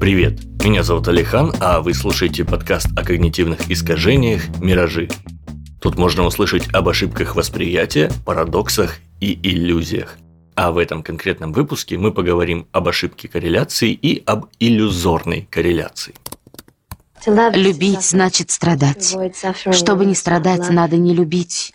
Привет, меня зовут Алихан, а вы слушаете подкаст о когнитивных искажениях «Миражи». Тут можно услышать об ошибках восприятия, парадоксах и иллюзиях. А в этом конкретном выпуске мы поговорим об ошибке корреляции и об иллюзорной корреляции. Любить значит страдать. Чтобы не страдать, надо не любить.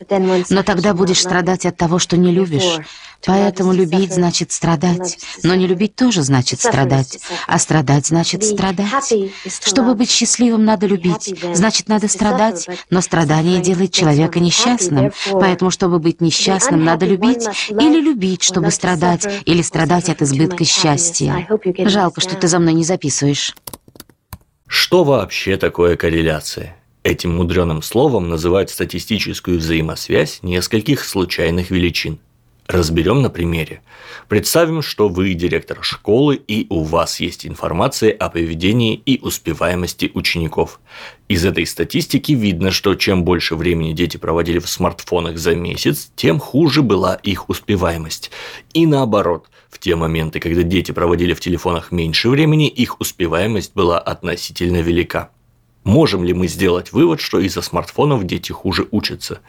Но тогда будешь страдать от того, что не любишь. Поэтому любить значит страдать. Но не любить тоже значит страдать. А страдать значит страдать. Чтобы быть счастливым, надо любить. Значит, надо страдать. Но страдание делает человека несчастным. Поэтому, чтобы быть несчастным, надо любить. Или любить, чтобы страдать. Или страдать от избытка счастья. Жалко, что ты за мной не записываешь. Что вообще такое корреляция? Этим мудреным словом называют статистическую взаимосвязь нескольких случайных величин. Разберем на примере. Представим, что вы директор школы и у вас есть информация о поведении и успеваемости учеников. Из этой статистики видно, что чем больше времени дети проводили в смартфонах за месяц, тем хуже была их успеваемость. И наоборот, в те моменты, когда дети проводили в телефонах меньше времени, их успеваемость была относительно велика. Можем ли мы сделать вывод, что из-за смартфонов дети хуже учатся?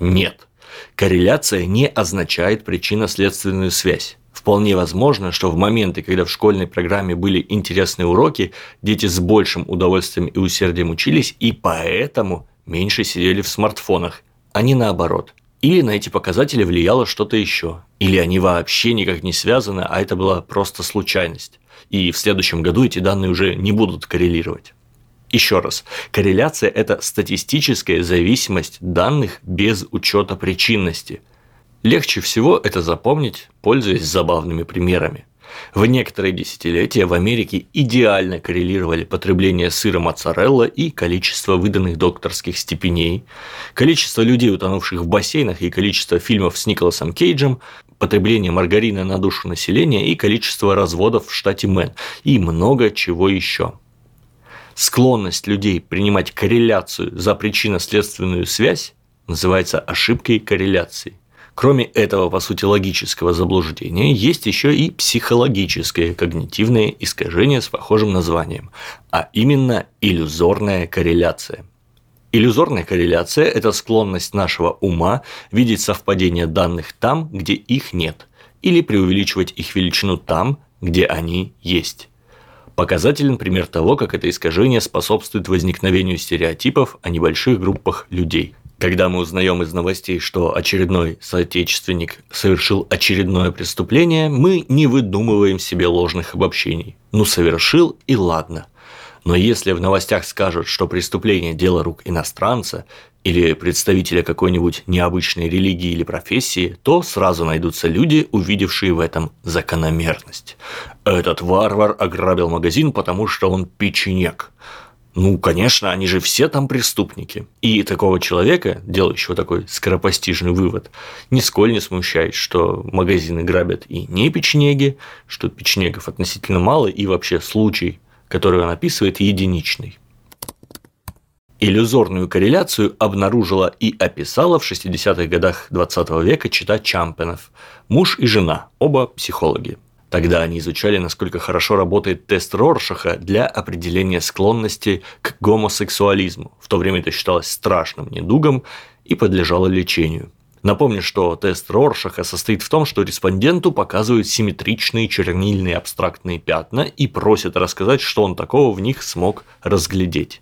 Нет. Корреляция не означает причинно-следственную связь. Вполне возможно, что в моменты, когда в школьной программе были интересные уроки, дети с большим удовольствием и усердием учились и поэтому меньше сидели в смартфонах, а не наоборот. Или на эти показатели влияло что-то еще. Или они вообще никак не связаны, а это была просто случайность. И в следующем году эти данные уже не будут коррелировать. Еще раз, корреляция – это статистическая зависимость данных без учета причинности. Легче всего это запомнить, пользуясь забавными примерами. В некоторые десятилетия в Америке идеально коррелировали потребление сыра моцарелла и количество выданных докторских степеней, количество людей, утонувших в бассейнах, и количество фильмов с Николасом Кейджем, потребление маргарина на душу населения и количество разводов в штате Мэн, и много чего еще. Склонность людей принимать корреляцию за причинно-следственную связь называется ошибкой корреляции. Кроме этого, по сути, логического заблуждения, есть еще и психологическое когнитивное искажение с похожим названием, а именно иллюзорная корреляция. Иллюзорная корреляция – это склонность нашего ума видеть совпадение данных там, где их нет, или преувеличивать их величину там, где они есть. Показателен пример того, как это искажение способствует возникновению стереотипов о небольших группах людей. Когда мы узнаем из новостей, что очередной соотечественник совершил очередное преступление, мы не выдумываем себе ложных обобщений. Ну, совершил и ладно. Но если в новостях скажут, что преступление – дело рук иностранца или представителя какой-нибудь необычной религии или профессии, то сразу найдутся люди, увидевшие в этом закономерность. Этот варвар ограбил магазин, потому что он печенек. Ну, конечно, они же все там преступники. И такого человека, делающего такой скоропостижный вывод, нисколько не смущает, что магазины грабят и не печенеги, что печенегов относительно мало, и вообще случай, который он описывает, единичный. Иллюзорную корреляцию обнаружила и описала в 60-х годах 20 века чета Чампенов, муж и жена, оба психологи. Тогда они изучали, насколько хорошо работает тест Роршаха для определения склонности к гомосексуализму. В то время это считалось страшным недугом и подлежало лечению. Напомню, что тест Роршаха состоит в том, что респонденту показывают симметричные чернильные абстрактные пятна и просят рассказать, что он такого в них смог разглядеть.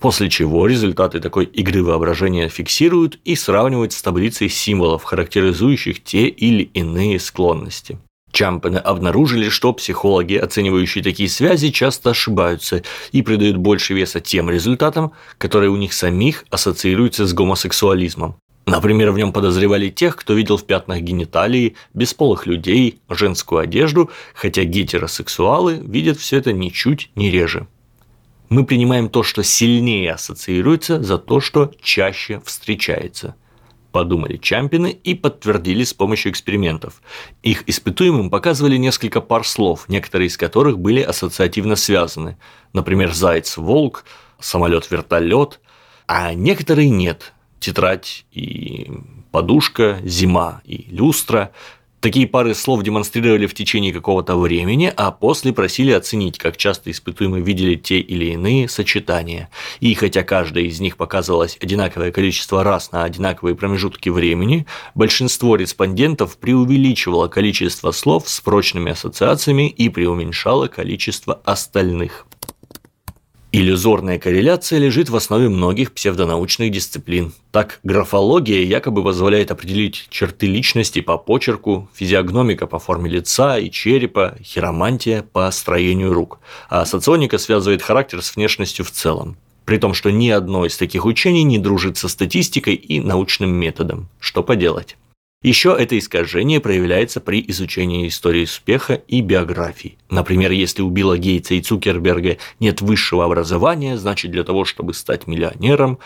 После чего результаты такой игры воображения фиксируют и сравнивают с таблицей символов, характеризующих те или иные склонности. Чампены обнаружили, что психологи, оценивающие такие связи, часто ошибаются и придают больше веса тем результатам, которые у них самих ассоциируются с гомосексуализмом. Например, в нем подозревали тех, кто видел в пятнах гениталии, бесполых людей, женскую одежду, хотя гетеросексуалы видят все это ничуть не реже. Мы принимаем то, что сильнее ассоциируется, за то, что чаще встречается. Подумали Чампены и подтвердили с помощью экспериментов. Их испытуемым показывали несколько пар слов, некоторые из которых были ассоциативно связаны. Например, заяц-волк, самолет-вертолет, а некоторые нет. Тетрадь и подушка, зима и люстра. Такие пары слов демонстрировали в течение какого-то времени, а после просили оценить, как часто испытуемые видели те или иные сочетания. И хотя каждая из них показывалась одинаковое количество раз на одинаковые промежутки времени, большинство респондентов преувеличивало количество слов с прочными ассоциациями и преуменьшало количество остальных. Иллюзорная корреляция лежит в основе многих псевдонаучных дисциплин. Так, графология якобы позволяет определить черты личности по почерку, физиогномика по форме лица и черепа, хиромантия по строению рук, а соционика связывает характер с внешностью в целом. При том, что ни одно из таких учений не дружит со статистикой и научным методом. Что поделать? Еще это искажение проявляется при изучении истории успеха и биографий. Например, если у Билла Гейтса и Цукерберга нет высшего образования, значит, для того, чтобы стать миллионером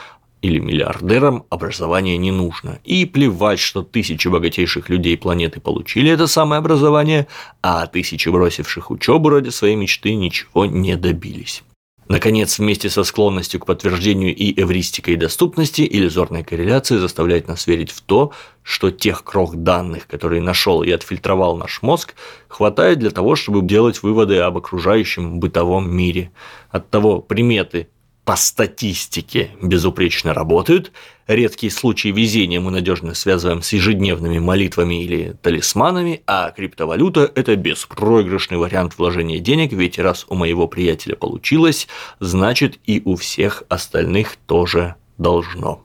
или миллиардером, образование не нужно. И плевать, что тысячи богатейших людей планеты получили это самое образование, а тысячи бросивших учебу ради своей мечты ничего не добились. Наконец, вместе со склонностью к подтверждению и эвристикой доступности, иллюзорная корреляция заставляет нас верить в то, что тех крох данных, которые нашел и отфильтровал наш мозг, хватает для того, чтобы делать выводы об окружающем бытовом мире. Оттого приметы по статистике безупречно работают, редкие случаи везения мы надежно связываем с ежедневными молитвами или талисманами, а криптовалюта – это беспроигрышный вариант вложения денег, ведь раз у моего приятеля получилось, значит и у всех остальных тоже должно.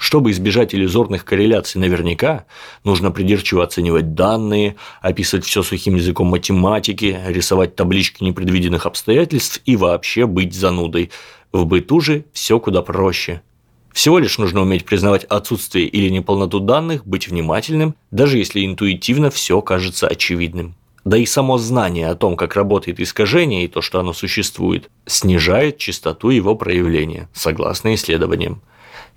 Чтобы избежать иллюзорных корреляций наверняка, нужно придирчиво оценивать данные, описывать все сухим языком математики, рисовать таблички непредвиденных обстоятельств и вообще быть занудой. В быту же все куда проще. Всего лишь нужно уметь признавать отсутствие или неполноту данных, быть внимательным, даже если интуитивно все кажется очевидным. Да и само знание о том, как работает искажение и то, что оно существует, снижает частоту его проявления, согласно исследованиям.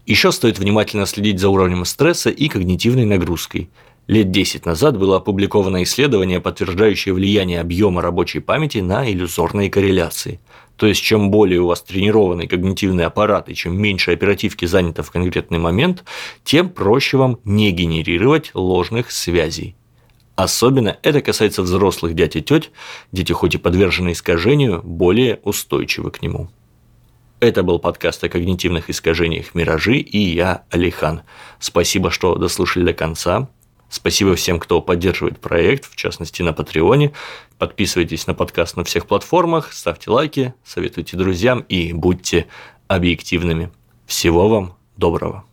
Еще стоит внимательно следить за уровнем стресса и когнитивной нагрузкой. Лет 10 назад было опубликовано исследование, подтверждающее влияние объема рабочей памяти на иллюзорные корреляции. То есть, чем более у вас тренированный когнитивный аппарат и чем меньше оперативки занято в конкретный момент, тем проще вам не генерировать ложных связей. Особенно это касается взрослых дядь и тёть, дети, хоть и подвержены искажению, более устойчивы к нему. Это был подкаст о когнитивных искажениях «Миражи» и я, Алихан. Спасибо, что дослушали до конца. Спасибо всем, кто поддерживает проект, в частности на Патреоне. Подписывайтесь на подкаст на всех платформах, ставьте лайки, советуйте друзьям и будьте объективными. Всего вам доброго.